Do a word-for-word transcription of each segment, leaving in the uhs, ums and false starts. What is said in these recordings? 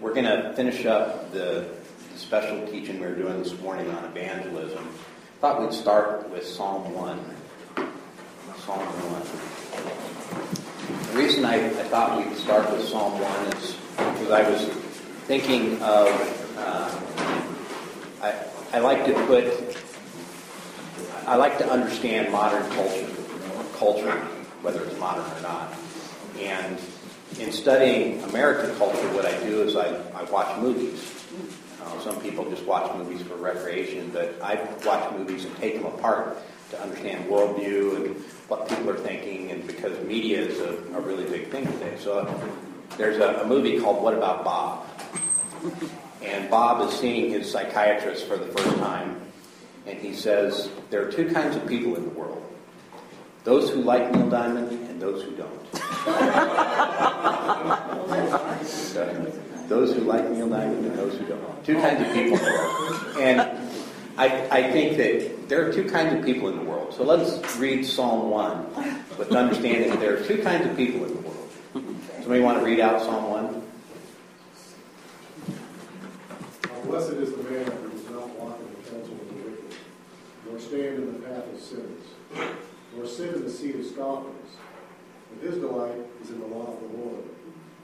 We're going to finish up the, the special teaching we were doing this morning on evangelism. I thought we'd start with Psalm One. Psalm One. The reason I, I thought we'd start with Psalm One is because I was thinking of. Uh, I, I like to put. I like to understand modern culture, culture, whether it's modern or not, and. In studying American culture, what I do is I, I watch movies. Uh, some people just watch movies for recreation, but I watch movies and take them apart to understand worldview and what people are thinking, and because media is a, a really big thing today. So uh, there's a, a movie called What About Bob? And Bob is seeing his psychiatrist for the first time, and he says, there are two kinds of people in the world. Those who like Neil Diamond and those who don't. So, those who like Neil Diamond and those who don't. Two kinds of people in the world. And I, I think that there are two kinds of people in the world. So let's read Psalm one with understanding that there are two kinds of people in the world. Somebody want to read out Psalm one? Blessed is the man who does not walk in the counsel of the wicked, nor stand in the path of sinners, nor sit in the seat of scoffers. But his delight is in the law of the Lord,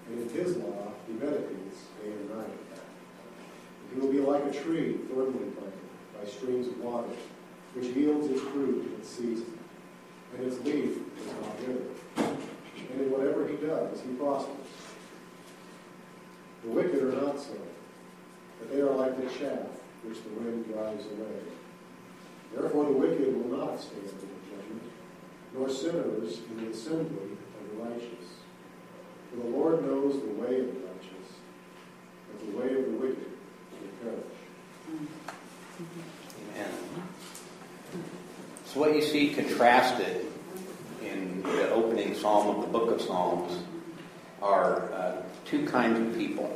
and in his law he meditates day and night. And he will be like a tree firmly planted by streams of water, which yields its fruit in its season, and its leaf is not withered. And in whatever he does, he prospers. The wicked are not so, but they are like the chaff which the wind drives away. Therefore the wicked will not stand in the judgment, nor sinners in the assembly of the righteous. For the Lord knows the way of the righteous, but the way of the wicked will perish. Amen. So what you see contrasted in the opening psalm of the book of Psalms are uh, two kinds of people.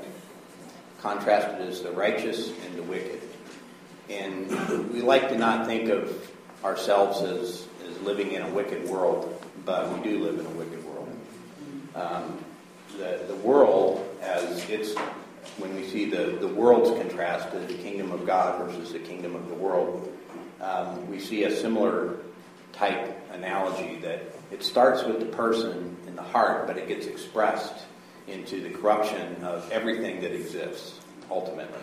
Contrasted is the righteous and the wicked. And we like to not think of ourselves as living in a wicked world, but we do live in a wicked world. Um, the, the world, as it's, when we see the, the world's contrasted, the kingdom of God versus the kingdom of the world, um, we see a similar type analogy that it starts with the person in the heart, but it gets expressed into the corruption of everything that exists, ultimately.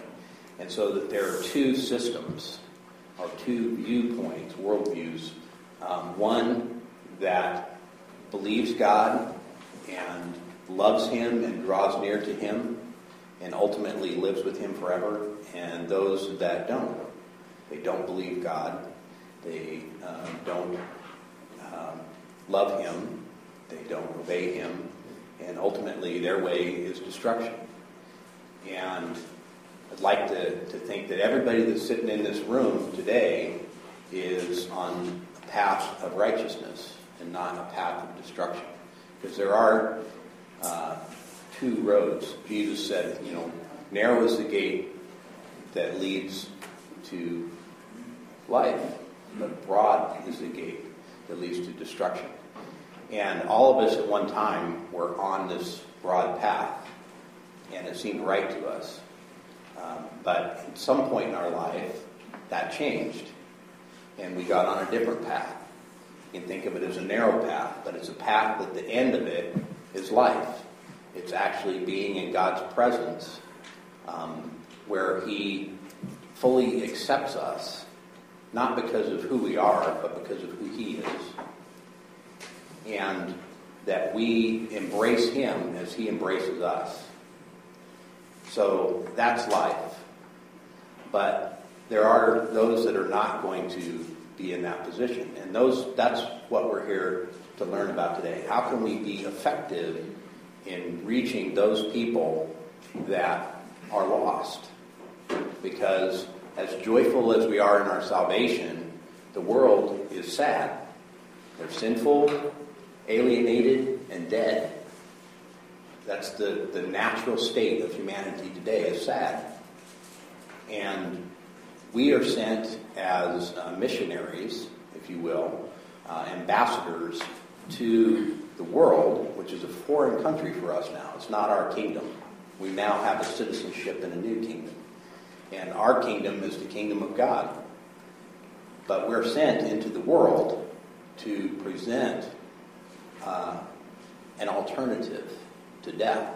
And so that there are two systems, or two viewpoints, worldviews. Um, one that believes God and loves Him and draws near to Him and ultimately lives with Him forever, and those that don't. They don't believe God. They um, don't um, love Him. They don't obey Him. And ultimately their way is destruction. And I'd like to, to think that everybody that's sitting in this room today is on path of righteousness and not a path of destruction. Because there are uh, two roads. Jesus said, you know, narrow is the gate that leads to life, but broad is the gate that leads to destruction. And all of us at one time were on this broad path, and it seemed right to us. Um, but at some point in our life, that changed. And we got on a different path. You can think of it as a narrow path, but it's a path that the end of it is life. It's actually being in God's presence, um, where He fully accepts us, not because of who we are, but because of who He is. And that we embrace Him as He embraces us. So that's life. But there are those that are not going to be in that position. And those that's what we're here to learn about today. How can we be effective in reaching those people that are lost? Because as joyful as we are in our salvation, the world is sad. They're sinful, alienated, and dead. That's the, the natural state of humanity today, is sad. And we are sent as uh, missionaries, if you will, uh, ambassadors to the world, which is a foreign country for us now. It's not our kingdom. We now have a citizenship in a new kingdom. And our kingdom is the kingdom of God. But we're sent into the world to present uh, an alternative to death,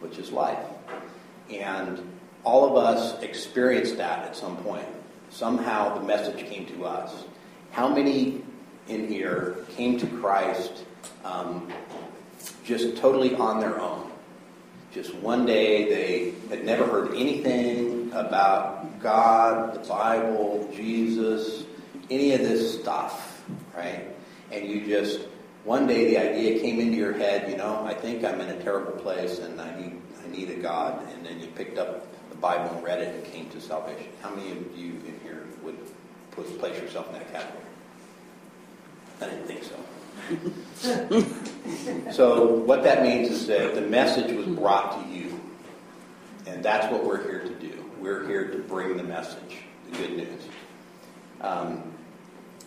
which is life. And all of us experienced that at some point. Somehow the message came to us. How many in here came to Christ um, just totally on their own? Just one day they had never heard anything about God, the Bible, Jesus, any of this stuff, right? And you just, one day the idea came into your head, you know, I think I'm in a terrible place and I need I need a God. And then you picked up the Bible and read it and came to salvation. How many of you in here would put, place yourself in that category? I didn't think so. So what that means is that the message was brought to you, and that's what we're here to do. We're here to bring the message, the good news. Um,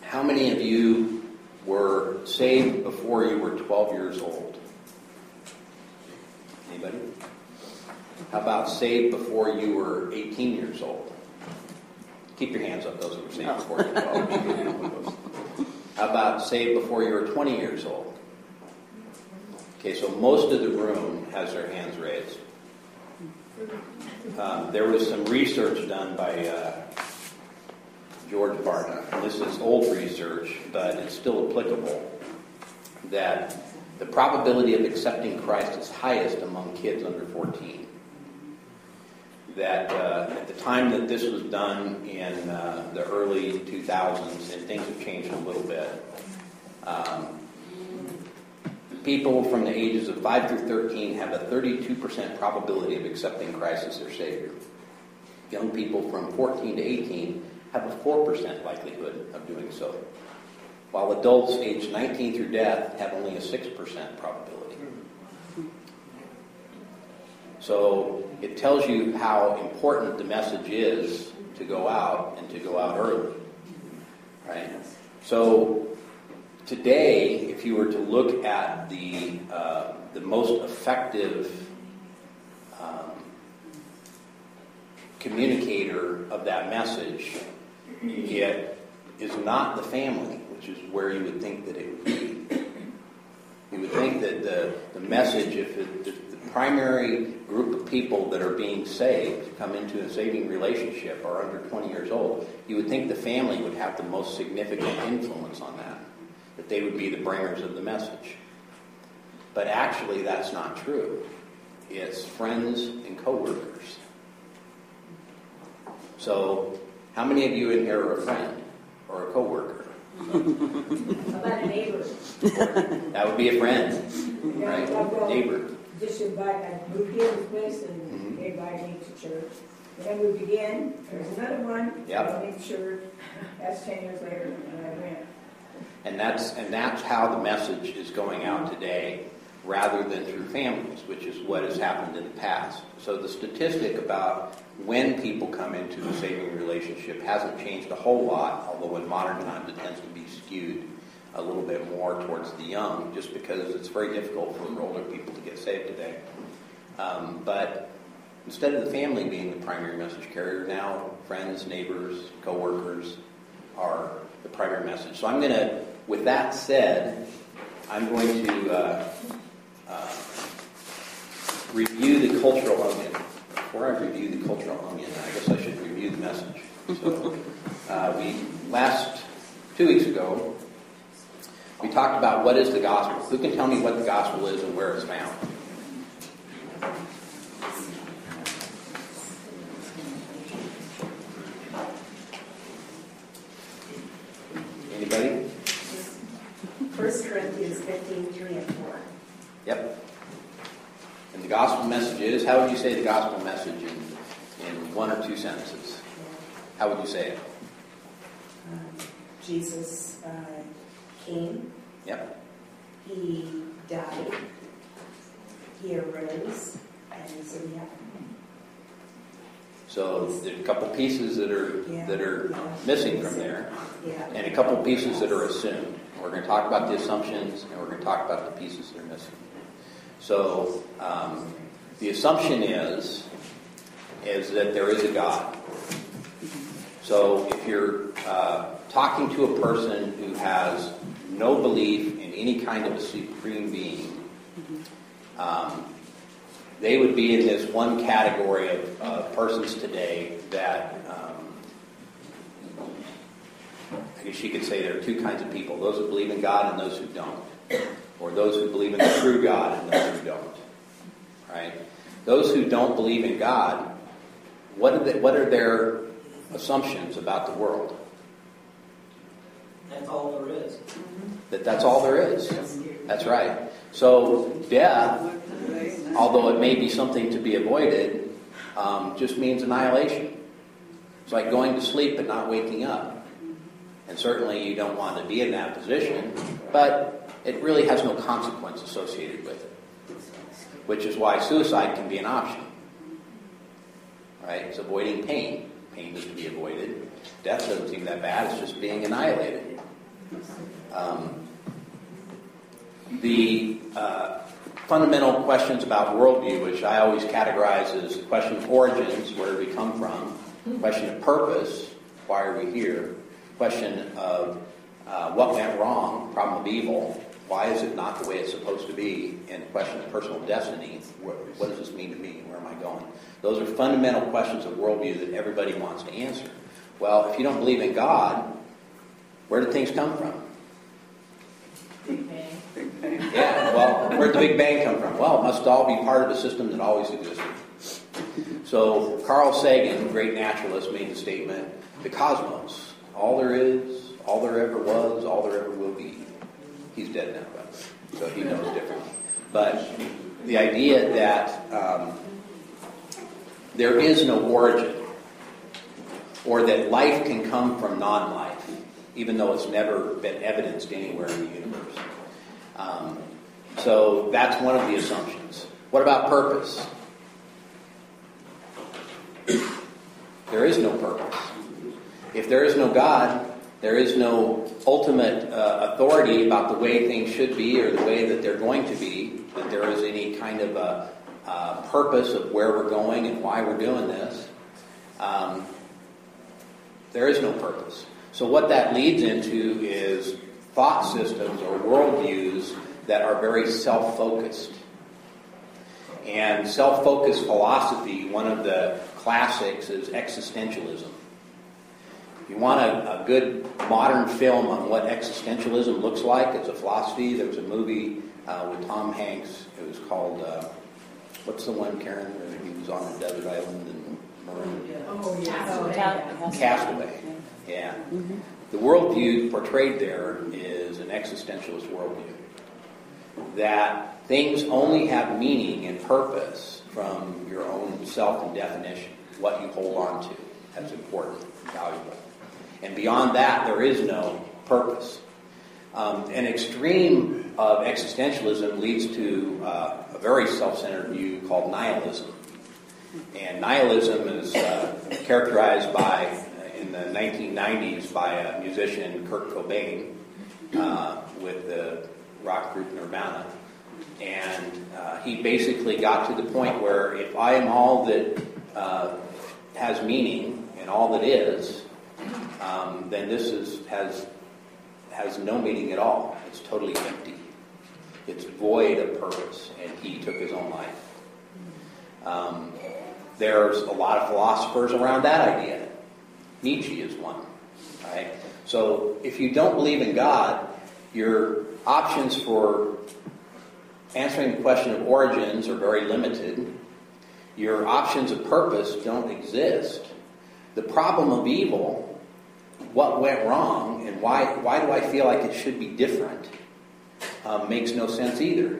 how many of you were saved before you were twelve years old? Anybody? How about saved before you were eighteen years old? Keep your hands up, those who were saved oh. before you were twelve. How about saved before you were twenty years old? Okay, so most of the room has their hands raised. Um, there was some research done by uh, George Barna. This is old research, but it's still applicable, that the probability of accepting Christ is highest among kids under fourteen. That uh, at the time that this was done in uh, the early two thousands, and things have changed a little bit, um, people from the ages of five through thirteen have a thirty-two percent probability of accepting Christ as their Savior. Young people from fourteen to eighteen have a four percent likelihood of doing so, while adults aged nineteen through death have only a six percent probability. So it tells you how important the message is to go out and to go out early, right? So today, if you were to look at the uh, the most effective um, communicator of that message, it is not the family, which is where you would think that it would be. You would think that the, the message, if it, if the primary group of people that are being saved, come into a saving relationship, are under twenty years old, you would think the family would have the most significant influence on that, that they would be the bringers of the message. But actually, that's not true. It's friends and coworkers. So, how many of you in here are a friend or a coworker? How about a neighbor? That would be a friend, right? Yeah, neighbor. Just invite, I moved here with this and mm-hmm. everybody came to church. Then I moved again, there's another one, yep. I went to church, that's ten years later, and I went. And that's, and that's how the message is going out today, rather than through families, which is what has happened in the past. So the statistic about when people come into a saving relationship hasn't changed a whole lot, although in modern times it tends to be skewed a little bit more towards the young, just because it's very difficult for older people to get saved today. Um, but instead of the family being the primary message carrier, now friends, neighbors, coworkers are the primary message. So I'm going to, with that said, I'm going to uh, uh, review the cultural onion. Before I review the cultural onion, I guess I should review the message. So uh, we last two weeks ago, we talked about what is the gospel. Who can tell me what the gospel is and where it's found? Anybody? First Corinthians fifteen, three and four. Yep. And the gospel message is, how would you say the gospel message in, in one or two sentences? How would you say it? Uh, Jesus uh, came. Yep. He died. He arose, and he's in heaven. So there's a couple pieces that are yeah. that are yeah. missing from there, yeah. and a couple pieces that are assumed. We're going to talk about the assumptions, and we're going to talk about the pieces that are missing. So um, the assumption is, is that there is a God. So if you're uh, talking to a person who has no belief in any kind of a supreme being, um, they would be in this one category of uh, persons today that, um, I guess you could say there are two kinds of people, those who believe in God and those who don't, or those who believe in the true God and those who don't, right? Those who don't believe in God, what are, they, what are their assumptions about the world? That's all there is. That that's all there is. That's right. So death, although it may be something to be avoided, um, just means annihilation. It's like going to sleep and not waking up. And certainly you don't want to be in that position, but it really has no consequence associated with it, which is why suicide can be an option. Right? It's avoiding pain. Pain is to be avoided. Death doesn't seem that bad. It's just being annihilated. Um, the uh, fundamental questions about worldview, which I always categorize as the question of origins, where do we come from? Question of purpose, why are we here? Question of uh, what went wrong, problem of evil, why is it not the way it's supposed to be? And question of personal destiny, what, what does this mean to me? Where am I going? Those are fundamental questions of worldview that everybody wants to answer. Well, if you don't believe in God, where do things come from? Big Bang. Big Bang. Yeah, well, where did the Big Bang come from? Well, it must all be part of a system that always existed. So Carl Sagan, the great naturalist, made the statement, the cosmos, all there is, all there ever was, all there ever will be. He's dead now, but so he knows differently. But the idea that um, there is no origin, or that life can come from non-life, even though it's never been evidenced anywhere in the universe. Um, so that's one of the assumptions. What about purpose? There is no purpose. If there is no God, there is no ultimate uh, authority about the way things should be or the way that they're going to be, that there is any kind of a, a purpose of where we're going and why we're doing this. Um, there is no purpose. So what that leads into is thought systems or worldviews that are very self-focused. And self-focused philosophy, one of the classics is existentialism. You want a, a good modern film on what existentialism looks like as a philosophy? There was a movie uh, with Tom Hanks. It was called, uh, what's the one, Karen? Where he was on a desert island in Maroon. Oh, yeah. Castaway. Castaway, yeah. Mm-hmm. The worldview portrayed there is an existentialist worldview. That things only have meaning and purpose from your own self and definition. What you hold on to, that's important and valuable. And beyond that, there is no purpose. Um, an extreme of existentialism leads to uh, a very self-centered view called nihilism. And nihilism is uh, characterized by, uh, in the nineteen nineties, by a musician, Kurt Cobain, uh, with the rock group Nirvana. And uh, he basically got to the point where if I am all that uh, has meaning and all that is, Um, then this is, has has no meaning at all. It's totally empty. It's void of purpose, and he took his own life. Um, there's a lot of philosophers around that idea. Nietzsche is one. Right? So if you don't believe in God, your options for answering the question of origins are very limited. Your options of purpose don't exist. The problem of evil, what went wrong and why why do I feel like it should be different, um, makes no sense either.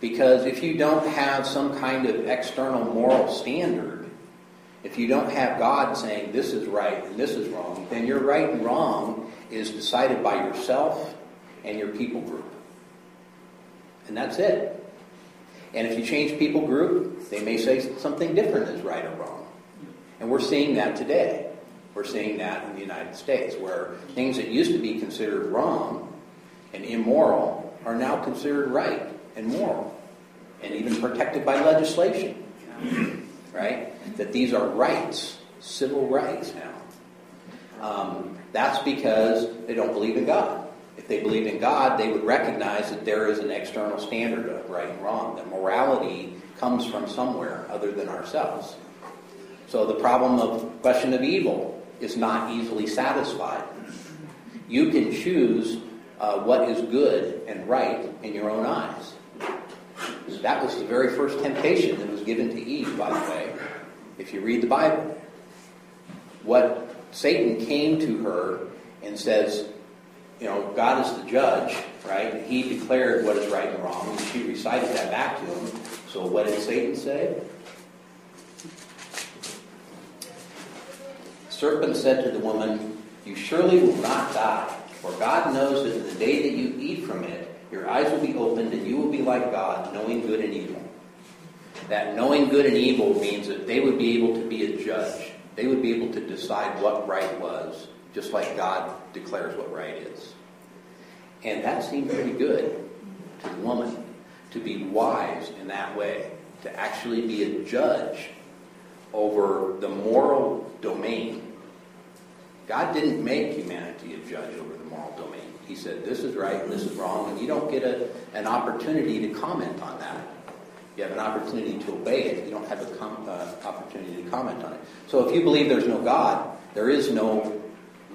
Because if you don't have some kind of external moral standard, if you don't have God saying this is right and this is wrong, then your right and wrong is decided by yourself and your people group. And that's it. And if you change people group, they may say something different is right or wrong. And we're seeing that today. We're seeing that in the United States, where things that used to be considered wrong and immoral are now considered right and moral and even protected by legislation, right? That these are rights, civil rights now. Um, that's because they don't believe in God. If they believed in God, they would recognize that there is an external standard of right and wrong, that morality comes from somewhere other than ourselves. So the problem of question of evil is not easily satisfied. You can choose uh, what is good and right in your own eyes. That was the very first temptation that was given to Eve, by the way, if you read the Bible. What Satan came to her and says, you know, God is the judge, right? And he declared what is right and wrong, and she recited that back to him. So what did Satan say? The serpent said to the woman, "You surely will not die, for God knows that the day that you eat from it, your eyes will be opened and you will be like God, knowing good and evil." That knowing good and evil means that they would be able to be a judge. They would be able to decide what right was, just like God declares what right is. And that seemed pretty good to the woman, to be wise in that way, to actually be a judge over the moral domain. God didn't make humanity a judge over the moral domain. He said, this is right and this is wrong, and you don't get a, an opportunity to comment on that. You have an opportunity to obey it. You don't have an com- uh, opportunity to comment on it. So if you believe there's no God, there is no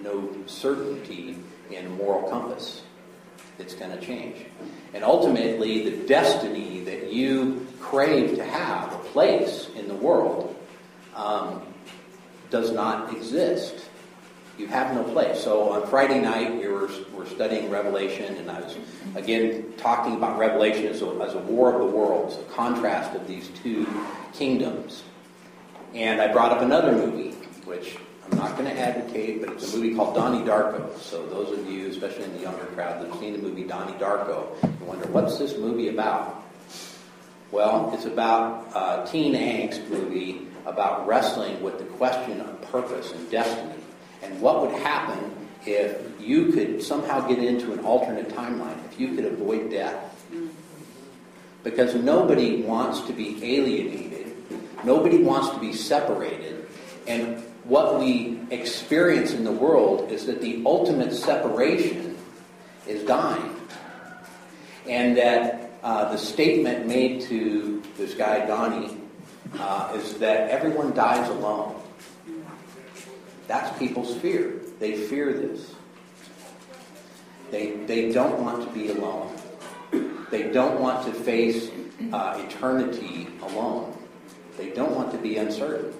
no certainty in moral compass. It's going to change. And ultimately, the destiny that you crave to have, a place in the world, um, does not exist. You have no place. So on Friday night, we were, were studying Revelation, and I was, again, talking about Revelation as a, as a war of the worlds, a contrast of these two kingdoms. And I brought up another movie, which I'm not going to advocate, but it's a movie called Donnie Darko. So those of you, especially in the younger crowd, that have seen the movie Donnie Darko, you wonder, what's this movie about? Well, it's about a teen angst movie about wrestling with the question of purpose and destiny. And what would happen if you could somehow get into an alternate timeline, if you could avoid death? Because nobody wants to be alienated. Nobody wants to be separated. And what we experience in the world is that the ultimate separation is dying. And that uh, the statement made to this guy, Donnie, uh, is that everyone dies alone. That's people's fear. They fear this. They they don't want to be alone. They don't want to face uh, eternity alone. They don't want to be uncertain.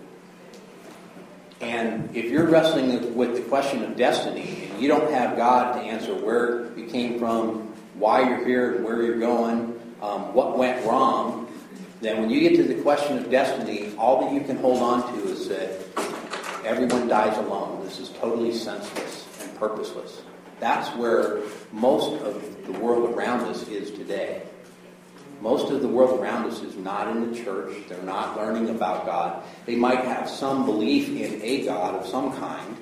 And if you're wrestling with the question of destiny and you don't have God to answer where you came from, why you're here, and where you're going, um, what went wrong, then when you get to the question of destiny, all that you can hold on to is that everyone dies alone. This is totally senseless and purposeless. That's where most of the world around us is today. Most of the world around us is not in the church. They're not learning about God. They might have some belief in a God of some kind,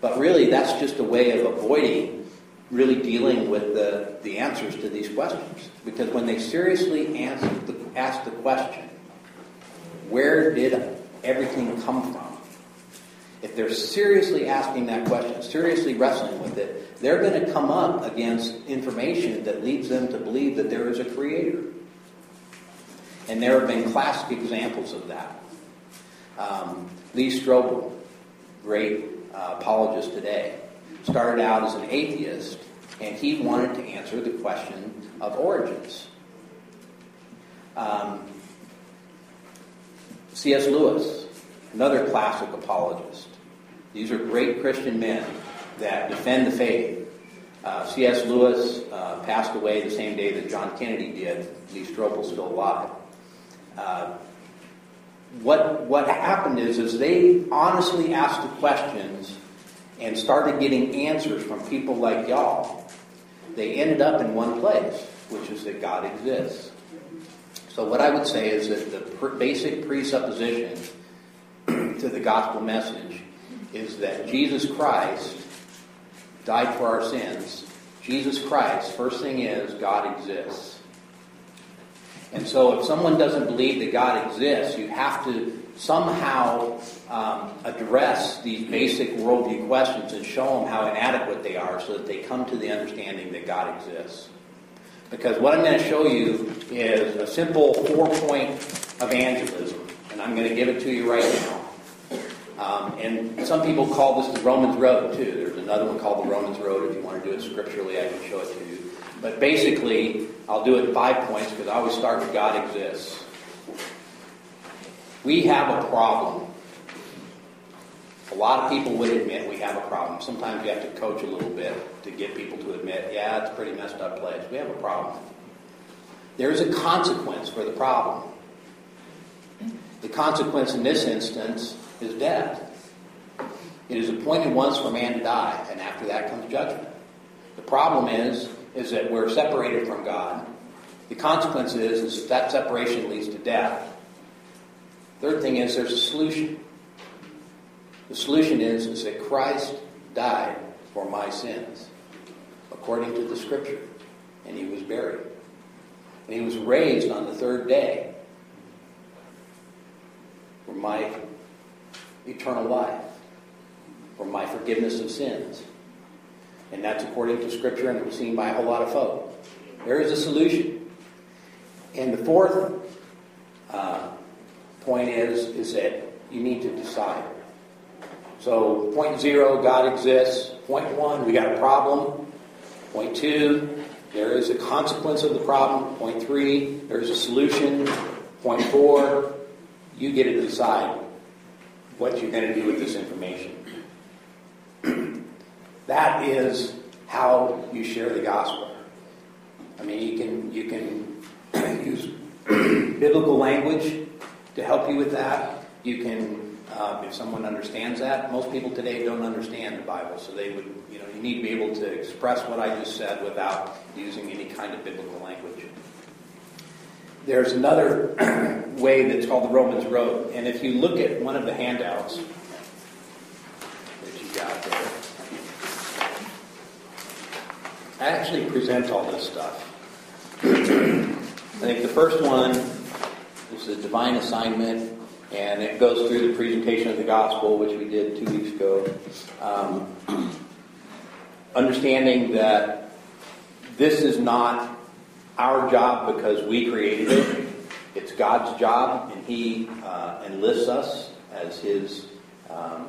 but really that's just a way of avoiding really dealing with the, the answers to these questions. Because when they seriously answer the, ask the question, where did everything come from? If they're seriously asking that question, seriously wrestling with it, they're going to come up against information that leads them to believe that there is a creator. And there have been classic examples of that. Um, Lee Strobel, great uh, apologist today, started out as an atheist, and he wanted to answer the question of origins. Um, C S Lewis, another classic apologist. These are great Christian men that defend the faith. Uh, C S Lewis uh, passed away the same day that John Kennedy did. Lee Strobel's still alive. Uh, what what happened is, is they honestly asked the questions and started getting answers from people like y'all. They ended up in one place, which is that God exists. So what I would say is that the pr- basic presupposition to the gospel message is that Jesus Christ died for our sins. Jesus Christ, first thing is, God exists. And so if someone doesn't believe that God exists, you have to somehow um, address these basic worldview questions and show them how inadequate they are so that they come to the understanding that God exists. Because what I'm going to show you is a simple four-point evangelism, and I'm going to give it to you right now. Um, and some people call this the Romans Road, too. There's another one called the Romans Road. If you want to do it scripturally, I can show it to you. But basically, I'll do it in five points because I always start with God exists. We have a problem. A lot of people would admit we have a problem. Sometimes you have to coach a little bit to get people to admit, yeah, it's a pretty messed up place. We have a problem. There is a consequence for the problem. The consequence in this instance is death. It is appointed once for man to die, and after that comes judgment. The problem is, is that we're separated from God. The consequence is, is that separation leads to death. Third thing is there's a solution. The solution is, is that Christ died for my sins, according to the Scripture, and he was buried. And he was raised on the third day for my eternal life, for my forgiveness of sins. And that's according to Scripture, and it was seen by a whole lot of folk. There is a solution. And the fourth uh, point is, is that you need to decide. So point zero, God exists. Point one, we got a problem. Point two, there is a consequence of the problem. Point three, there is a solution. Point four, you get to decide what you're going to do with this information. That is how you share the gospel. I mean, you can you can use biblical language to help you with that. You can, uh, if someone understands that, most people today don't understand the Bible, so they would, you know, you need to be able to express what I just said without using any kind of biblical language. There's another way that's called the Romans Road, and if you look at one of the handouts that you got there, I actually present all this stuff. I think the first one is the divine assignment, and it goes through the presentation of the gospel, which we did two weeks ago. Um, understanding that this is not our job because we created it. It's God's job, and he uh, enlists us as his, um,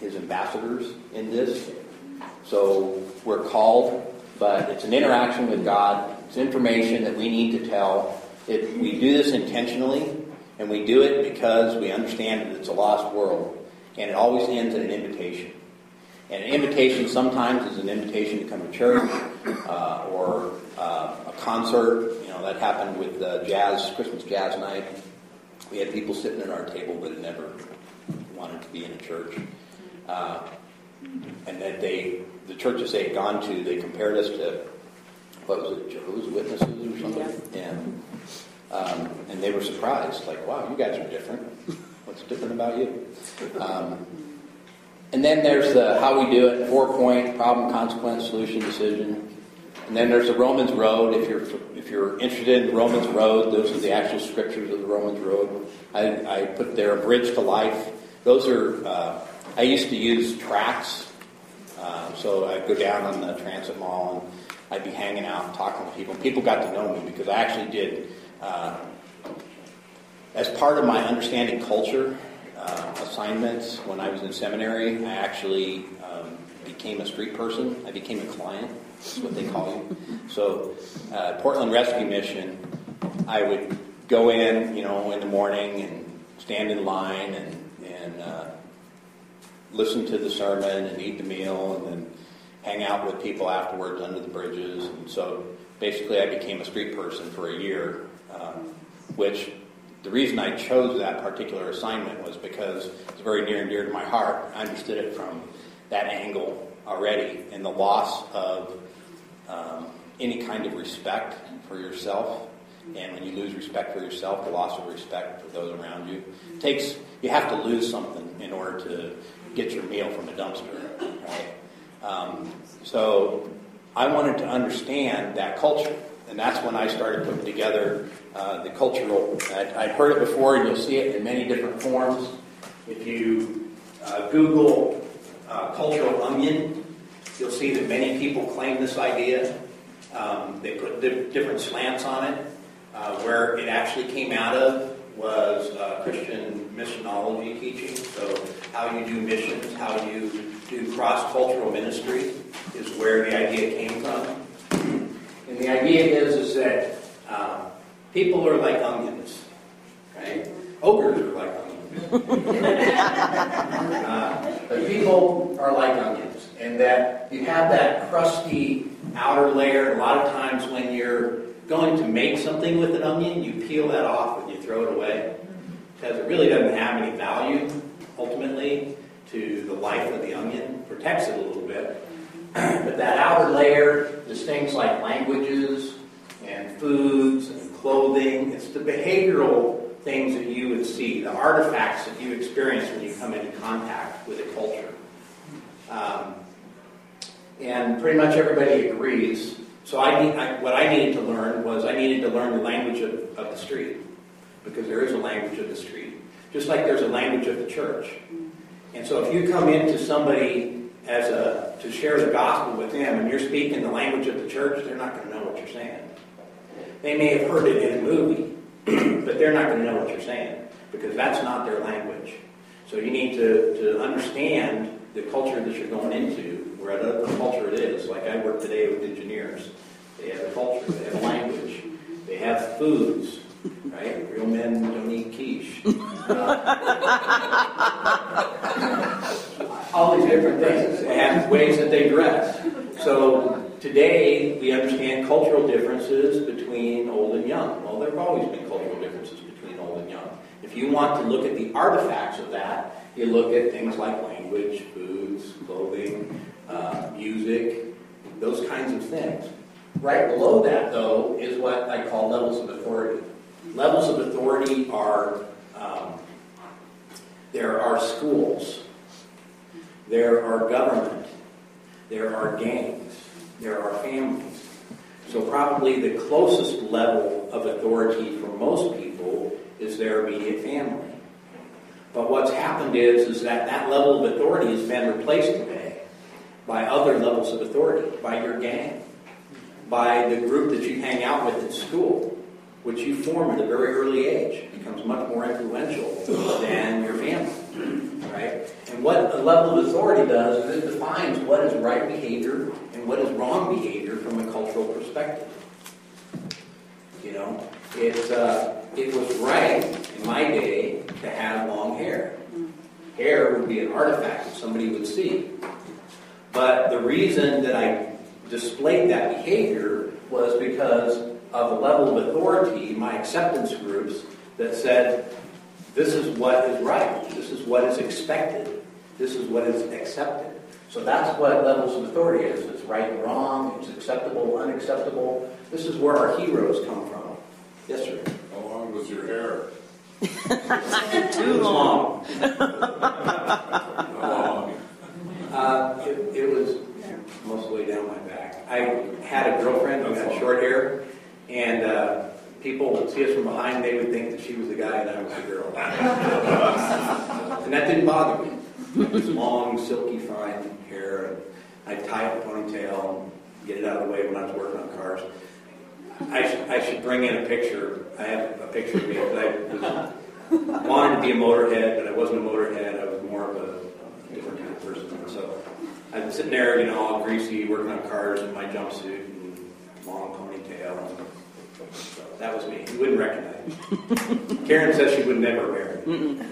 his ambassadors in this. So we're called, but it's an interaction with God. It's information that we need to tell. It, we do this intentionally, and we do it because we understand that it's a lost world. And it always ends in an invitation. And an invitation sometimes is an invitation to come to church uh, or uh, a concert. You know, that happened with the jazz, Christmas jazz night. We had people sitting at our table that had never wanted to be in a church. Uh, and that they... The churches they had gone to, they compared us to, what was it, Jehovah's Witnesses or something? Yeah. Yeah. Um, and they were surprised, like, wow, you guys are different. What's different about you? Um, and then there's the how we do it, four-point, problem, consequence, solution, decision. And then there's the Romans Road. If you're if you're interested in Romans Road, those are the actual scriptures of the Romans Road. I, I put there a bridge to life. Those are, uh, I used to use tracts. Um, so I'd go down on the transit mall, and I'd be hanging out and talking to people. People got to know me because I actually did, uh, as part of my understanding culture uh, assignments when I was in seminary, I actually um, became a street person. I became a client, that's what they call you. So uh, Portland Rescue Mission, I would go in, you know, in the morning and stand in line and, and uh listen to the sermon and eat the meal and then hang out with people afterwards under the bridges. And so basically I became a street person for a year, um, which the reason I chose that particular assignment was because it's very near and dear to my heart. I understood it from that angle already, and the loss of um, any kind of respect for yourself. And when you lose respect for yourself, the loss of respect for those around you takes, you have to lose something in order to get your meal from a dumpster, right? Um, so I wanted to understand that culture. And that's when I started putting together uh, the cultural. I'd, I'd heard it before, and you'll see it in many different forms. If you uh, Google uh, cultural onion, you'll see that many people claim this idea. Um, they put di- different slants on it. Uh, where it actually came out of was uh, Christian missionology teaching. So how you do missions, how you do cross-cultural ministry is where the idea came from. And the idea is, is that um, people are like onions, right? Ogres are like onions. uh, but people are like onions, and that you have that crusty outer layer. A lot of times when you're going to make something with an onion, you peel that off and you throw it away, because it really doesn't have any value, ultimately, to the life of the onion. Protects it a little bit. But that outer layer is things like languages and foods and clothing. It's the behavioral things that you would see, the artifacts that you experience when you come into contact with a culture. Um, and pretty much everybody agrees. So I, I, what I needed to learn was I needed to learn the language of, of the street, because there is a language of the street, just like there's a language of the church. And so if you come into somebody as a to share the gospel with them, and you're speaking the language of the church, they're not going to know what you're saying. They may have heard it in a movie, but they're not going to know what you're saying, because that's not their language. So you need to, to understand the culture that you're going into, whatever culture it is. Like I work today with engineers. They have a culture, they have a language, they have foods, right? Real men don't eat quiche. All these different things. They have ways that they dress. So today we understand cultural differences between old and young. Well, there have always been cultural differences between old and young. If you want to look at the artifacts of that, you look at things like language, foods, clothing, uh, music, those kinds of things. Right below that, though, is what I call levels of authority. Levels of authority are, um, there are schools, there are government, there are gangs, there are families. So probably the closest level of authority for most people is their immediate family. But what's happened is, is that that level of authority has been replaced today by other levels of authority, by your gang, by the group that you hang out with at school, which you form at a very early age. It becomes much more influential than your family, right? And what a level of authority does is it defines what is right behavior and what is wrong behavior from a cultural perspective. You know, it's... Uh, It was right in my day to have long hair. Hair would be an artifact that somebody would see. But the reason that I displayed that behavior was because of the level of authority, my acceptance groups, that said, this is what is right. This is what is expected. This is what is accepted. So that's what levels of authority is. It's right and wrong. It's acceptable, unacceptable. This is where our heroes come from. Yes, sir. Was your hair? Too long. long. Uh, it, it was most of the way down my back. I had a girlfriend who had short hair, and uh, people would see us from behind. They would think that she was the guy and I was the girl. And that didn't bother me. It was long, silky, fine hair. And I'd tie up a ponytail and get it out of the way when I was working on cars. I should, I should bring in a picture. I have a picture of me. But I wanted to be a motorhead, but I wasn't a motorhead. I was more of a different kind of person. So I'm sitting there, you know, all greasy, working on cars in my jumpsuit and long ponytail. And so that was me. You wouldn't recognize me. Karen says she would never marry me.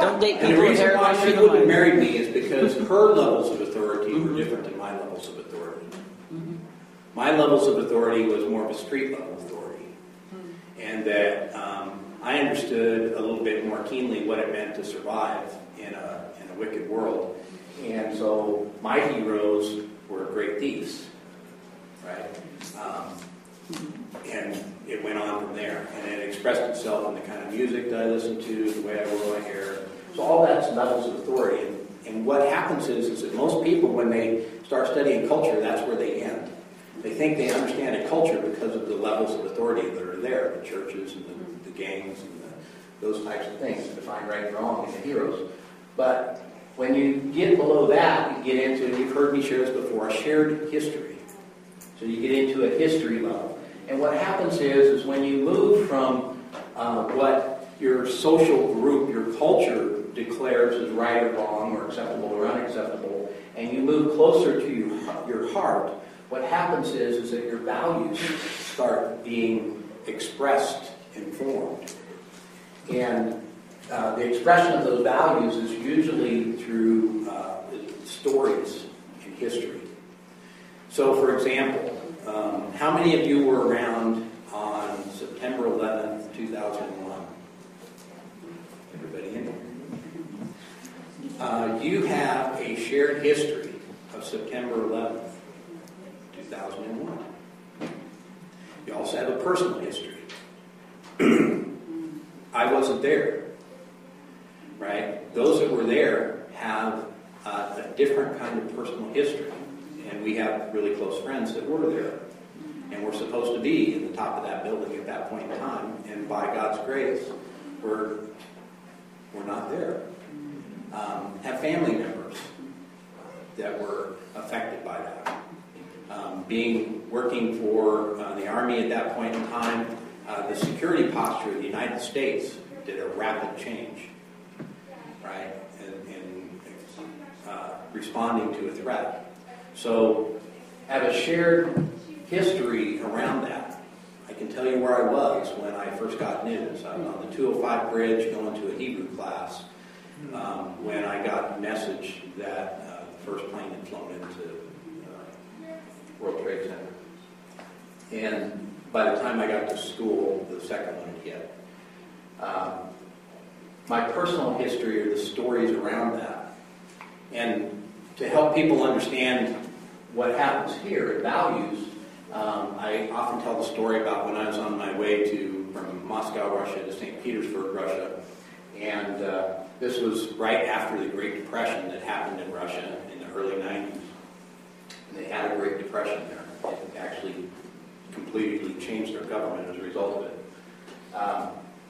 Don't date people. The reason why she wouldn't marry me is because her levels of authority mm-hmm. were different than my levels of authority. My levels of authority was more of a street-level authority, and that um, I understood a little bit more keenly what it meant to survive in a in a wicked world. And so my heroes were great thieves, right? Um, and it went on from there, and it expressed itself in the kind of music that I listened to, the way I wore my hair. So all that's levels of authority. And, and what happens is, is that most people, when they start studying culture, that's where they end. They think they understand a culture because of the levels of authority that are there, the churches and the, the gangs and the, those types of things, define right and wrong and the heroes. But when you get below that, you get into, you've heard me share this before, a shared history. So you get into a history level. And what happens is, is when you move from uh, what your social group, your culture declares as right or wrong or acceptable or unacceptable, and you move closer to your, your heart, what happens is, is that your values start being expressed and formed. And Uh, the expression of those values is usually through uh, stories and history. So, for example, um, how many of you were around on September eleventh, two thousand one? Everybody in here? Uh, you have a shared history of September eleventh, two thousand one. You also have a personal history. I wasn't there. Right? Those that were there have uh, a different kind of personal history. And we have really close friends that were there. And we're supposed to be in the top of that building at that point in time. And by God's grace, we're, we're not there. Um, have family members that were affected by that. Um, being working for uh, the Army at that point in time, uh, the security posture of the United States did a rapid change. Right, and, and uh, responding to a threat. So, have a shared history around that. I can tell you where I was when I first got news. I was on the two oh five bridge going to a Hebrew class um, when I got the message that uh, the first plane had flown into uh, World Trade Center. And by the time I got to school, the second one had hit. Um, My personal history or the stories around that. And to help people understand what happens here and values, um, I often tell the story about when I was on my way to from Moscow, Russia to Saint Petersburg, Russia. And uh, this was right after the Great Depression that happened in Russia in the early nineties. And they had a Great Depression there. It actually completely changed their government as a result of it. Um,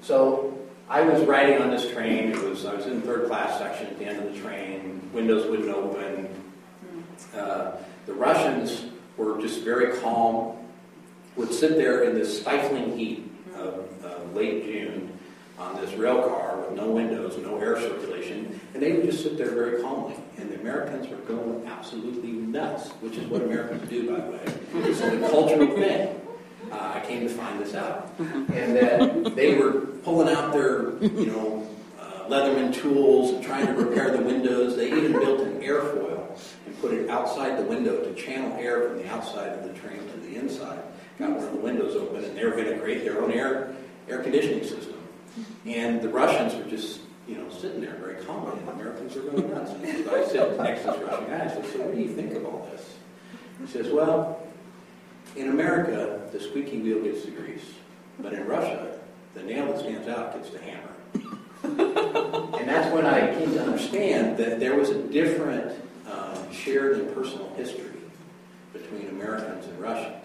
so I was riding on this train. It was I was in the third class section at the end of the train. Windows wouldn't open. Uh, the Russians were just very calm, would sit there in this stifling heat of uh, late June on this rail car with no windows, no air circulation, and they would just sit there very calmly. And the Americans were going absolutely nuts, which is what Americans do, by the way. It's a cultural thing. Uh, I came to find this out, and that they were pulling out their, you know, uh, Leatherman tools and trying to repair the windows. They even built an airfoil and put it outside the window to channel air from the outside of the train to the inside. Got one of the windows open, and they were going to create their own air air conditioning system. And the Russians were just, you know, sitting there very calmly, and the Americans were going nuts. And so I said, next to this Russian guy, I said, "So what do you think of all this?" He says, "Well, in America, the squeaky wheel gets the grease. But in Russia, the nail that stands out gets the hammer." And that's when I came to understand that there was a different um, shared and personal history between Americans and Russians.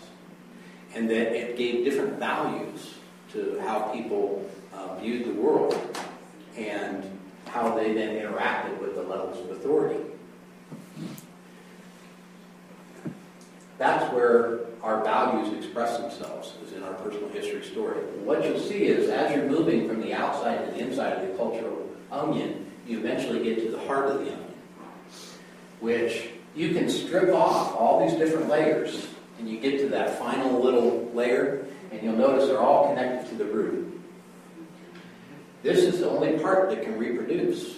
And that it gave different values to how people uh, viewed the world and how they then interacted with the levels of authority. That's where our values express themselves, is in our personal history story. What you'll see is, as you're moving from the outside to the inside of the cultural onion, you eventually get to the heart of the onion, which you can strip off all these different layers, and you get to that final little layer, and you'll notice they're all connected to the root. This is the only part that can reproduce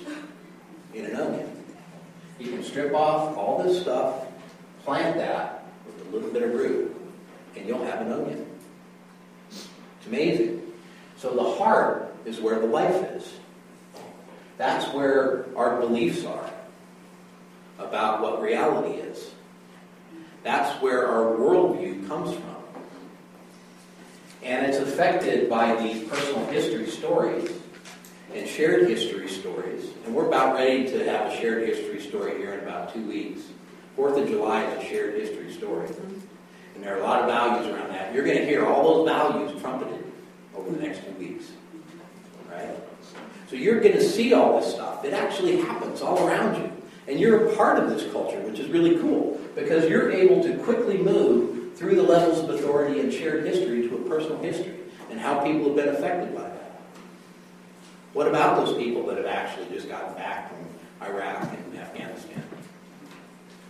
in an onion. You can strip off all this stuff, plant that, little bit of root, and you'll have an onion. It's amazing. So the heart is where the life is. That's where our beliefs are about what reality is. That's where our worldview comes from. And it's affected by these personal history stories and shared history stories. And we're about ready to have a shared history story here in about two weeks. Fourth of July is a shared history story. And there are a lot of values around that. You're going to hear all those values trumpeted over the next few weeks. Right? So you're going to see all this stuff. It actually happens all around you. And you're a part of this culture, which is really cool, because you're able to quickly move through the levels of authority and shared history to a personal history and how people have been affected by that. What about those people that have actually just gotten back from Iraq and Afghanistan?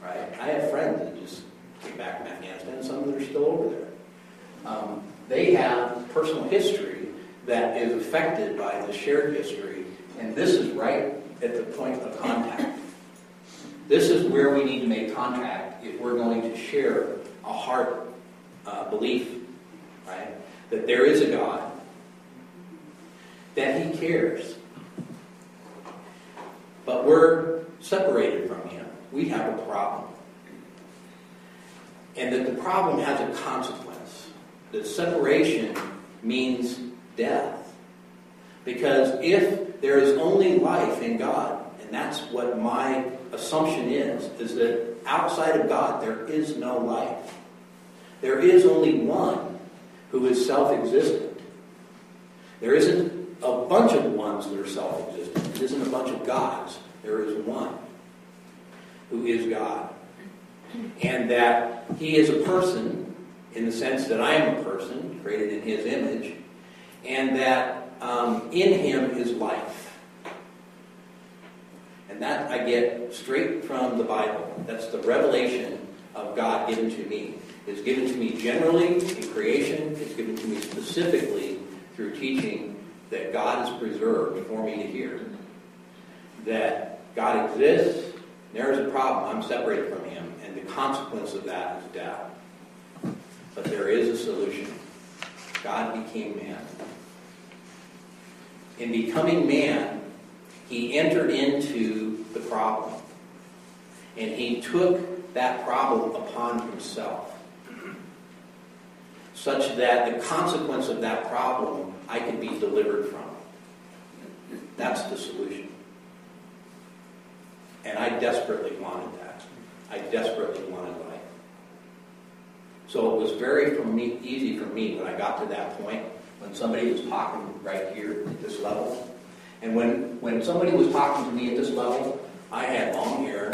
Right? I have friends that just came back from Afghanistan, some that are still over there. Um, they have personal history that is affected by the shared history, and this is right at the point of contact. This is where we need to make contact if we're going to share a heart uh, belief, right? That there is a God, that He cares, but we're separated from Him. We have a problem. And that the problem has a consequence. That separation means death. Because if there is only life in God, and that's what my assumption is, is that outside of God there is no life. There is only one who is self-existent. There isn't a bunch of ones that are self-existent. There isn't a bunch of gods. There is one who is God. And that He is a person in the sense that I am a person created in His image, and that um, in Him is life. And that I get straight from the Bible. That's the revelation of God given to me. It's given to me generally in creation. It's given to me specifically through teaching that God is preserved for me to hear. That God exists, there is a problem, I'm separated from Him, and the consequence of that is death. But there is a solution. God became man. In becoming man, He entered into the problem. And He took that problem upon Himself. Such that the consequence of that problem, I could be delivered from. That's the solution. And I desperately wanted that. I desperately wanted life. So it was very for me, easy for me when I got to that point, when somebody was talking right here at this level. And when, when somebody was talking to me at this level, I had long hair,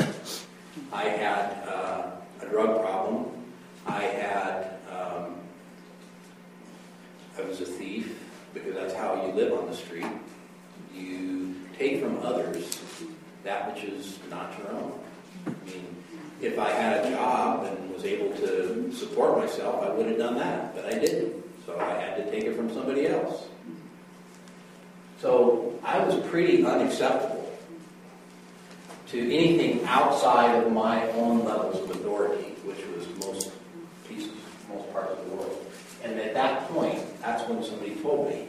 I had uh, a drug problem, I had, um, I was a thief, because that's how you live on the street. You take from others that which is not your own. I mean, if I had a job and was able to support myself, I would have done that, but I didn't. So I had to take it from somebody else. So I was pretty unacceptable to anything outside of my own levels of authority, which was most pieces, most parts of the world. And at that point, that's when somebody told me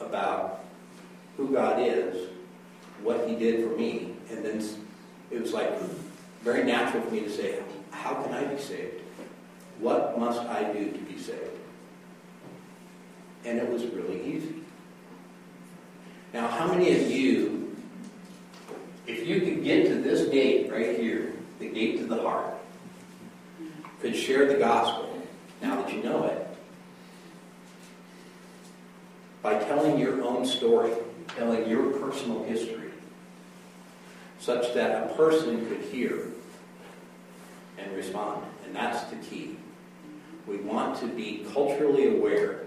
about who God is, what He did for me, and then it was like very natural for me to say, how can I be saved? What must I do to be saved? And it was really easy. Now, how many of you, if you could get to this gate right here, the gate to the heart, could share the gospel, now that you know it, by telling your own story, telling your personal history, such that a person could hear and respond? And that's the key. We want to be culturally aware,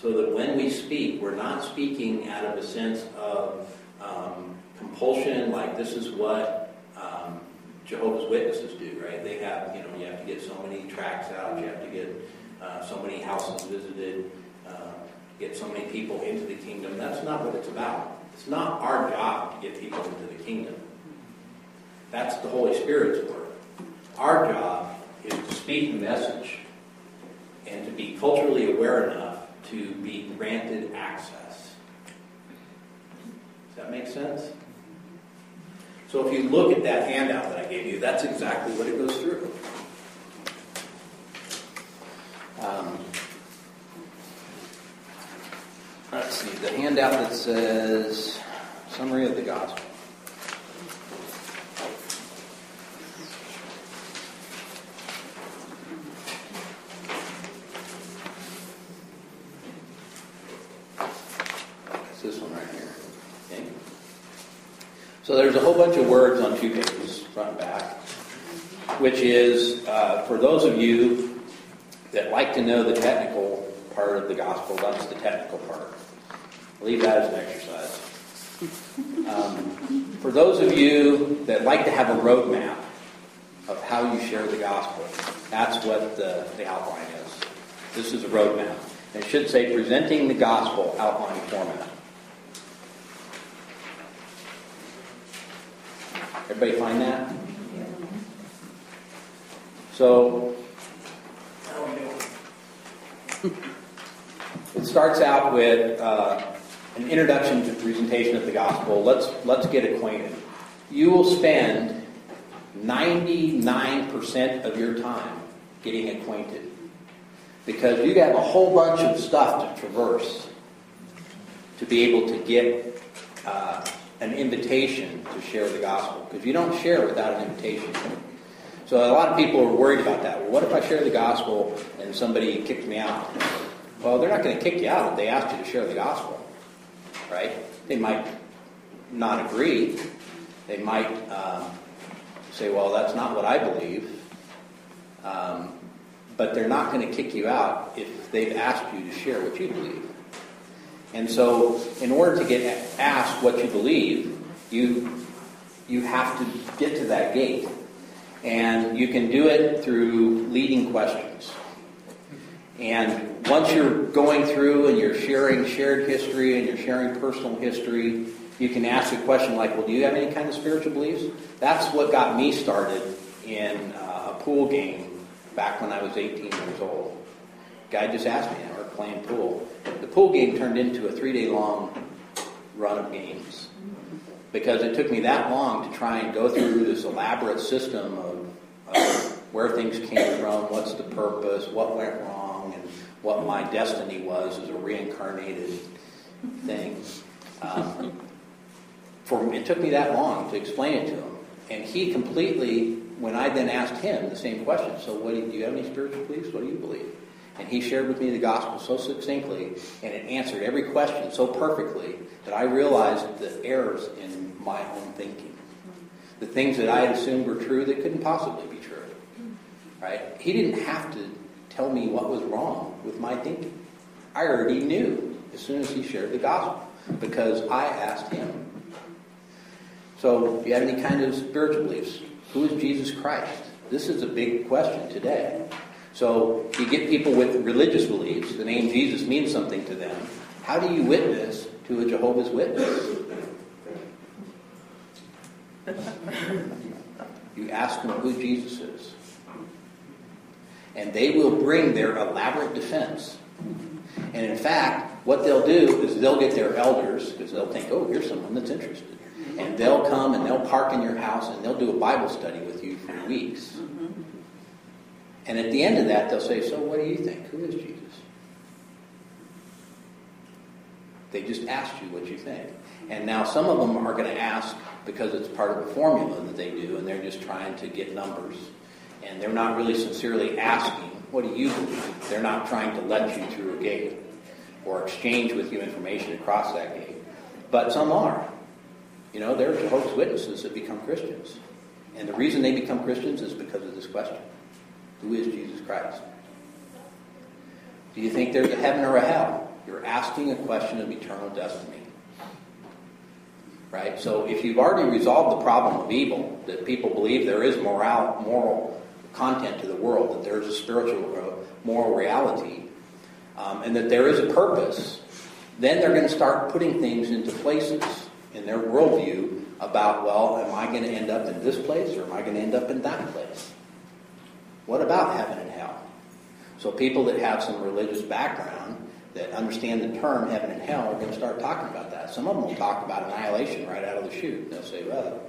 so that when we speak, we're not speaking out of a sense of um, compulsion, like this is what um, Jehovah's Witnesses do, right? They have, you know, you have to get so many tracts out, you have to get uh, so many houses visited, uh, get so many people into the kingdom. That's not what it's about. It's not our job to get people into the kingdom. That's the Holy Spirit's work. Our job is to speak the message and to be culturally aware enough to be granted access. Does that make sense? So if you look at that handout that I gave you, that's exactly what it goes through. Um, let's see, the handout that says Summary of the Gospel. pattern here. Okay? So there's a whole bunch of words on two pages, front and back, which is, uh, for those of you that like to know the technical part of the gospel, that's the technical part. Leave that as an exercise. Um, for those of you that like to have a roadmap of how you share the gospel, that's what the, the outline is. This is a roadmap. And it should say, presenting the gospel outline format. Everybody find that? Yeah. So, it starts out with uh, an introduction to the presentation of the gospel. Let's let's get acquainted. You will spend ninety-nine percent of your time getting acquainted, because you have a whole bunch of stuff to traverse to be able to get uh, an invitation to share the gospel, because you don't share without an invitation. So a lot of people are worried about that. Well, what if I share the gospel and somebody kicked me out? Well, they're not going to kick you out if they asked you to share the gospel, right? They might not agree. They might um, say, well, that's not what I believe. Um, but they're not going to kick you out if they've asked you to share what you believe. And so in order to get asked what you believe, you you have to get to that gate. And you can do it through leading questions. And once you're going through and you're sharing shared history and you're sharing personal history, you can ask a question like, well, do you have any kind of spiritual beliefs? That's what got me started in a pool game back when I was eighteen years old. Guy just asked me, I was playing pool. The pool game turned into a three-day-long run of games, because it took me that long to try and go through this elaborate system of, of where things came from, what's the purpose, what went wrong, and what my destiny was as a reincarnated thing. Um, for it took me that long to explain it to him. And he completely, when I then asked him the same question, so what do you, do you have any spiritual beliefs? What do you believe? And he shared with me the gospel so succinctly, and it answered every question so perfectly, that I realized the errors in my own thinking. The things that I had assumed were true that couldn't possibly be true. Right? He didn't have to tell me what was wrong with my thinking. I already knew as soon as he shared the gospel, because I asked him. So, do you have any kind of spiritual beliefs? Who is Jesus Christ? This is a big question today. So, you get people with religious beliefs. The name Jesus means something to them. How do you witness to a Jehovah's Witness? You ask them who Jesus is. And they will bring their elaborate defense. And in fact, what they'll do is they'll get their elders, because they'll think, oh, here's someone that's interested. And they'll come and they'll park in your house and they'll do a Bible study with you for weeks. Mm-hmm. And at the end of that, they'll say, so what do you think? Who is Jesus? They just asked you what you think. And now some of them are going to ask because it's part of a formula that they do, and they're just trying to get numbers. And they're not really sincerely asking, what do you believe? They're not trying to let you through a gate or exchange with you information across that gate. But some are. You know, there are Jehovah's Witnesses that become Christians. And the reason they become Christians is because of this question. Who is Jesus Christ? Do you think there's a heaven or a hell? You're asking a question of eternal destiny. Right? So if you've already resolved the problem of evil, that people believe there is moral, moral content to the world, that there is a spiritual moral reality, um, and that there is a purpose, then they're going to start putting things into places in their worldview about, well, am I going to end up in this place, or am I going to end up in that place? What about heaven and hell? So people that have some religious background that understand the term heaven and hell are going to start talking about that. Some of them will talk about annihilation right out of the chute. They'll say, well,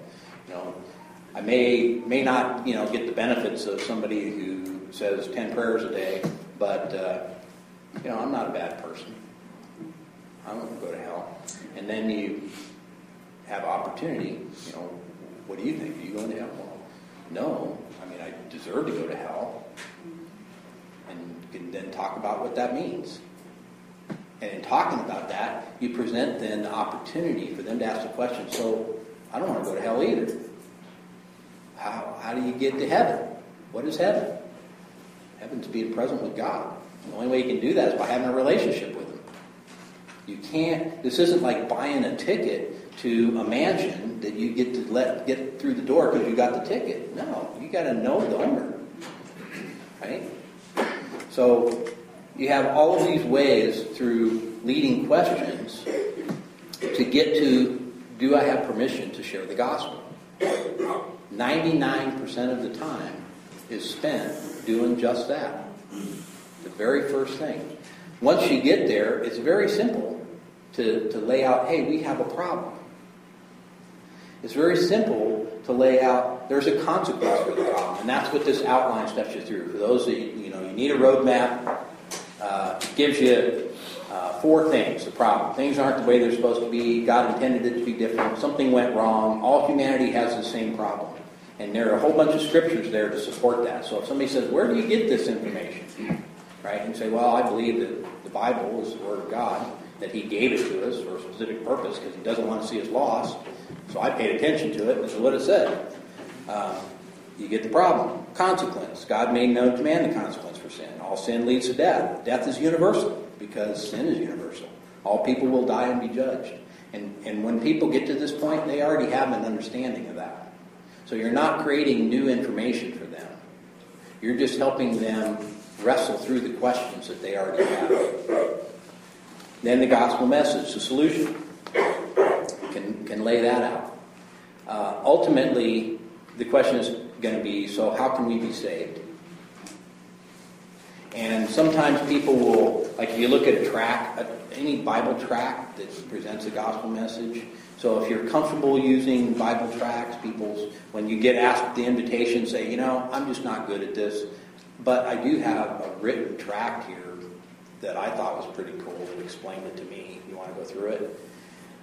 you know, I may may not, you know, get the benefits of somebody who says ten prayers a day, but uh, you know, I'm not a bad person. I'm going to go to hell. And then you have opportunity. You know, what do you think? Are you going to hell? Well, no. I mean, I deserve to go to hell, and can then talk about what that means. And in talking about that, you present then the opportunity for them to ask the question, so I don't want to go to hell either. How, how do you get to heaven? What is heaven? Heaven's being present with God. The only way you can do that is by having a relationship with Him. You can't, this isn't like buying a ticket to a mansion that you get to let get through the door because you got the ticket. No, you got to know the owner. Right? So you have all of these ways through leading questions to get to, do I have permission to share the gospel? ninety-nine percent of the time is spent doing just that. The very first thing. Once you get there, it's very simple to, to lay out, hey, we have a problem. It's very simple to lay out, there's a consequence for the problem. And that's what this outline steps you through. For those that, you know, you need a roadmap, uh, gives you uh, four things, the problem. Things aren't the way they're supposed to be. God intended it to be different. Something went wrong. All humanity has the same problem. And there are a whole bunch of scriptures there to support that. So if somebody says, where do you get this information? Right? And you say, well, I believe that the Bible is the Word of God, that He gave it to us for a specific purpose because He doesn't want to see us lost. So I paid attention to it, and this is what it said. Um, you get the problem. Consequence. God made no command the consequence for sin. All sin leads to death. Death is universal because sin is universal. All people will die and be judged. And, and when people get to this point, they already have an understanding of that. So you're not creating new information for them. You're just helping them wrestle through the questions that they already have. Then the gospel message, the solution, can, can lay that out. Uh, ultimately, the question is going to be, so how can we be saved? And sometimes people will, like if you look at a tract, any Bible tract that presents a gospel message. So if you're comfortable using Bible tracts, people's, when you get asked the invitation, say, you know, I'm just not good at this, but I do have a written tract here that I thought was pretty cool that explained it to me. You want to go through it?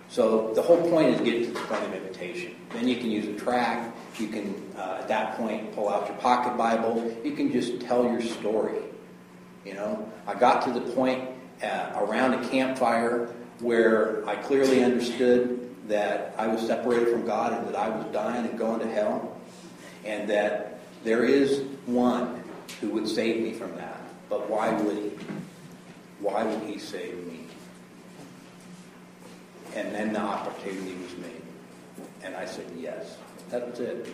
So the whole point is getting to the point of invitation. Then you can use a tract. You can, uh, at that point, pull out your pocket Bible. You can just tell your story. You know, I got to the point uh, around a campfire where I clearly understood that I was separated from God and that I was dying and going to hell, and that there is one who would save me from that. But why would He? Why would He save me? And then the opportunity was made. And I said yes. That's it.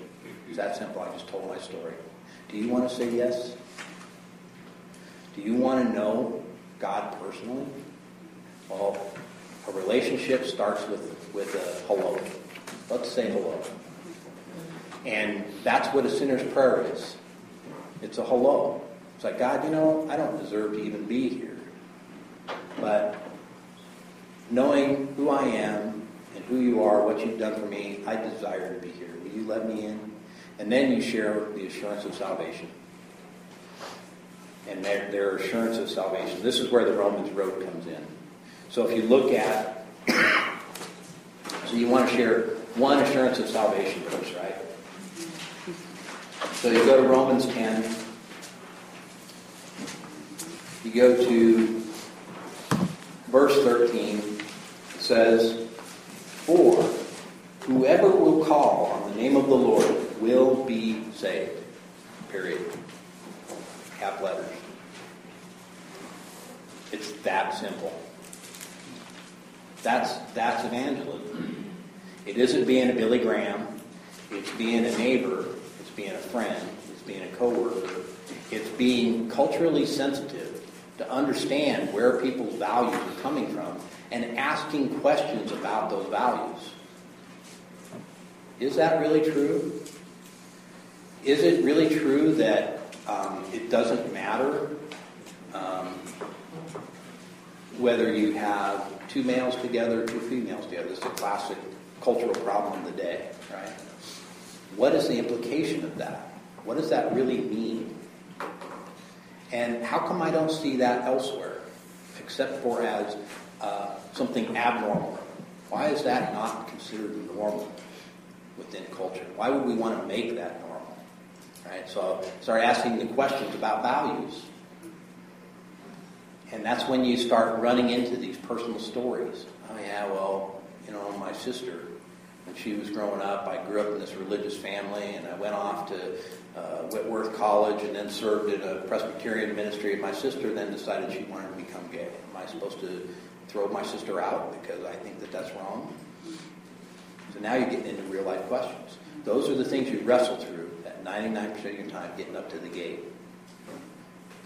It's that simple. I just told my story. Do you want to say yes? Do you want to know God personally? Well, a relationship starts with with a hello. Let's say hello. And that's what a sinner's prayer is. It's a hello. It's like, God, you know, I don't deserve to even be here. But knowing who I am and who you are, what you've done for me, I desire to be here. Will you let me in? And then you share the assurance of salvation. And their, their assurance of salvation. This is where the Romans Road comes in. So if you look at... So you want to share one assurance of salvation first, right? So you go to Romans ten. You go to verse thirteen. It says, "For whoever will call on the name of the Lord will be saved." Period. Cap letters. It's that simple. That's that's evangelism. It isn't being a Billy Graham. It's being a neighbor. It's being a friend. It's being a coworker. It's being culturally sensitive to understand where people's values are coming from and asking questions about those values. Is that really true? Is it really true that um, it doesn't matter um, whether you have two males together, two females together? This is a classic cultural problem of the day, right? What is the implication of that? What does that really mean? And how come I don't see that elsewhere, except for as uh, something abnormal? Why is that not considered normal within culture? Why would we want to make that normal? Right? So start asking the questions about values. And that's when you start running into these personal stories. Oh, yeah, well, you know, my sister, when she was growing up, I grew up in this religious family, and I went off to uh, Whitworth College and then served in a Presbyterian ministry. And my sister then decided she wanted to become gay. Am I supposed to throw my sister out because I think that that's wrong? So now you're getting into real-life questions. Those are the things you wrestle through that ninety-nine percent of your time getting up to the gate.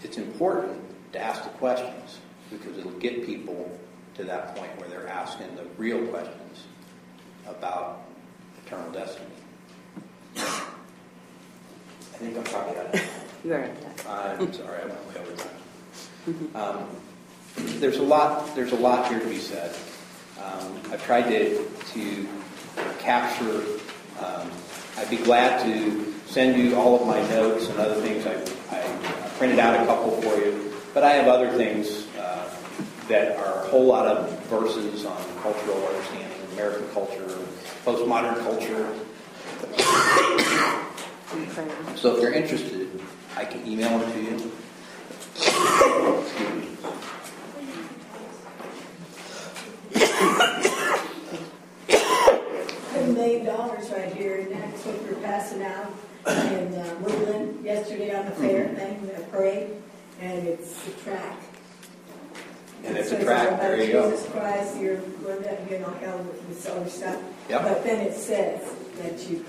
It's important to ask the questions because it'll get people to that point where they're asking the real questions about eternal destiny. I think I'm probably out of time. You are out of time. I'm sorry, I went way over time. Um, there's a lot. There's a lot here to be said. Um, I've tried to to capture. Um, I'd be glad to send you all of my notes and other things. I, I printed out a couple for you, but I have other things uh, that are a whole lot of verses on cultural understanding, American culture, postmodern culture. So if you're interested, I can email them to you. Excuse me. one million dollars right here, and that's what we're passing out in uh, Woodland yesterday on the fair thing, the parade, and it's a track. And it's so a track, there you Jesus go. Jesus Christ, you're going to be knocked out with this other stuff. Yep. But then it says that you,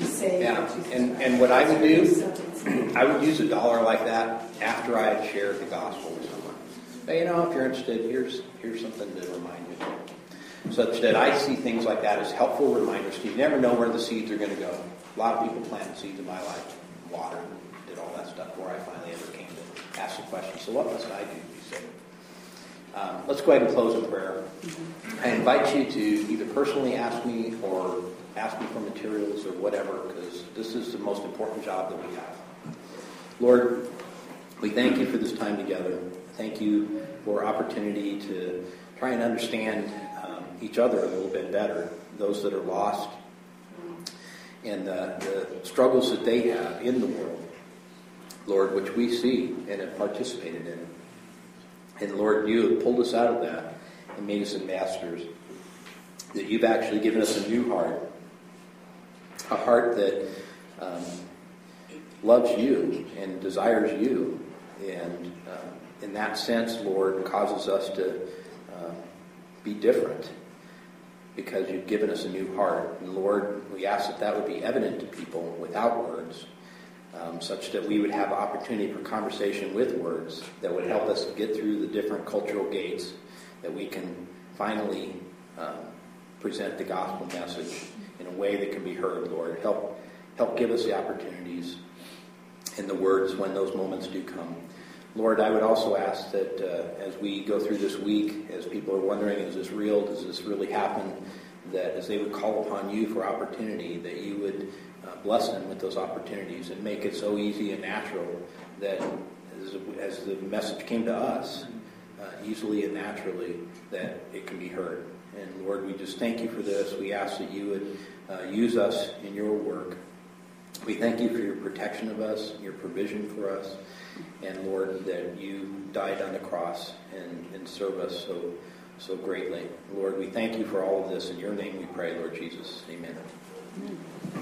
you say yeah. that Jesus and, Christ. And what I would do, I would use a dollar like that after I had shared the gospel with someone. But you know, if you're interested, here's here's something to remind you of. Such that I see things like that as helpful reminders. You never know where the seeds are going to go. A lot of people planted seeds in my life, watered, did all that stuff before I finally ever came to ask the question, so what must I do to be saved? Um, let's go ahead and close in prayer. I invite you to either personally ask me or ask me for materials or whatever, because this is the most important job that we have. Lord, we thank you for this time together. Thank you for opportunity to try and understand each other a little bit better, those that are lost, and uh, the struggles that they have in the world, Lord, which we see and have participated in. And Lord, you have pulled us out of that and made us ambassadors, that you've actually given us a new heart, a heart that um, loves you and desires you, and uh, in that sense, Lord, causes us to uh, be different, because you've given us a new heart. And Lord, we ask that that would be evident to people without words, um, such that we would have opportunity for conversation with words that would help us get through the different cultural gates, that we can finally um, present the gospel message in a way that can be heard, Lord. Help, help give us the opportunities and the words when those moments do come. Lord, I would also ask that uh, as we go through this week, as people are wondering, is this real, does this really happen, that as they would call upon you for opportunity, that you would uh, bless them with those opportunities and make it so easy and natural that as, as the message came to us, uh, easily and naturally, that it can be heard. And Lord, we just thank you for this. We ask that you would uh, use us in your work. We thank you for your protection of us, your provision for us, and Lord, that you died on the cross and, and serve us so so greatly. Lord, we thank you for all of this. In your name we pray, Lord Jesus. Amen. Amen.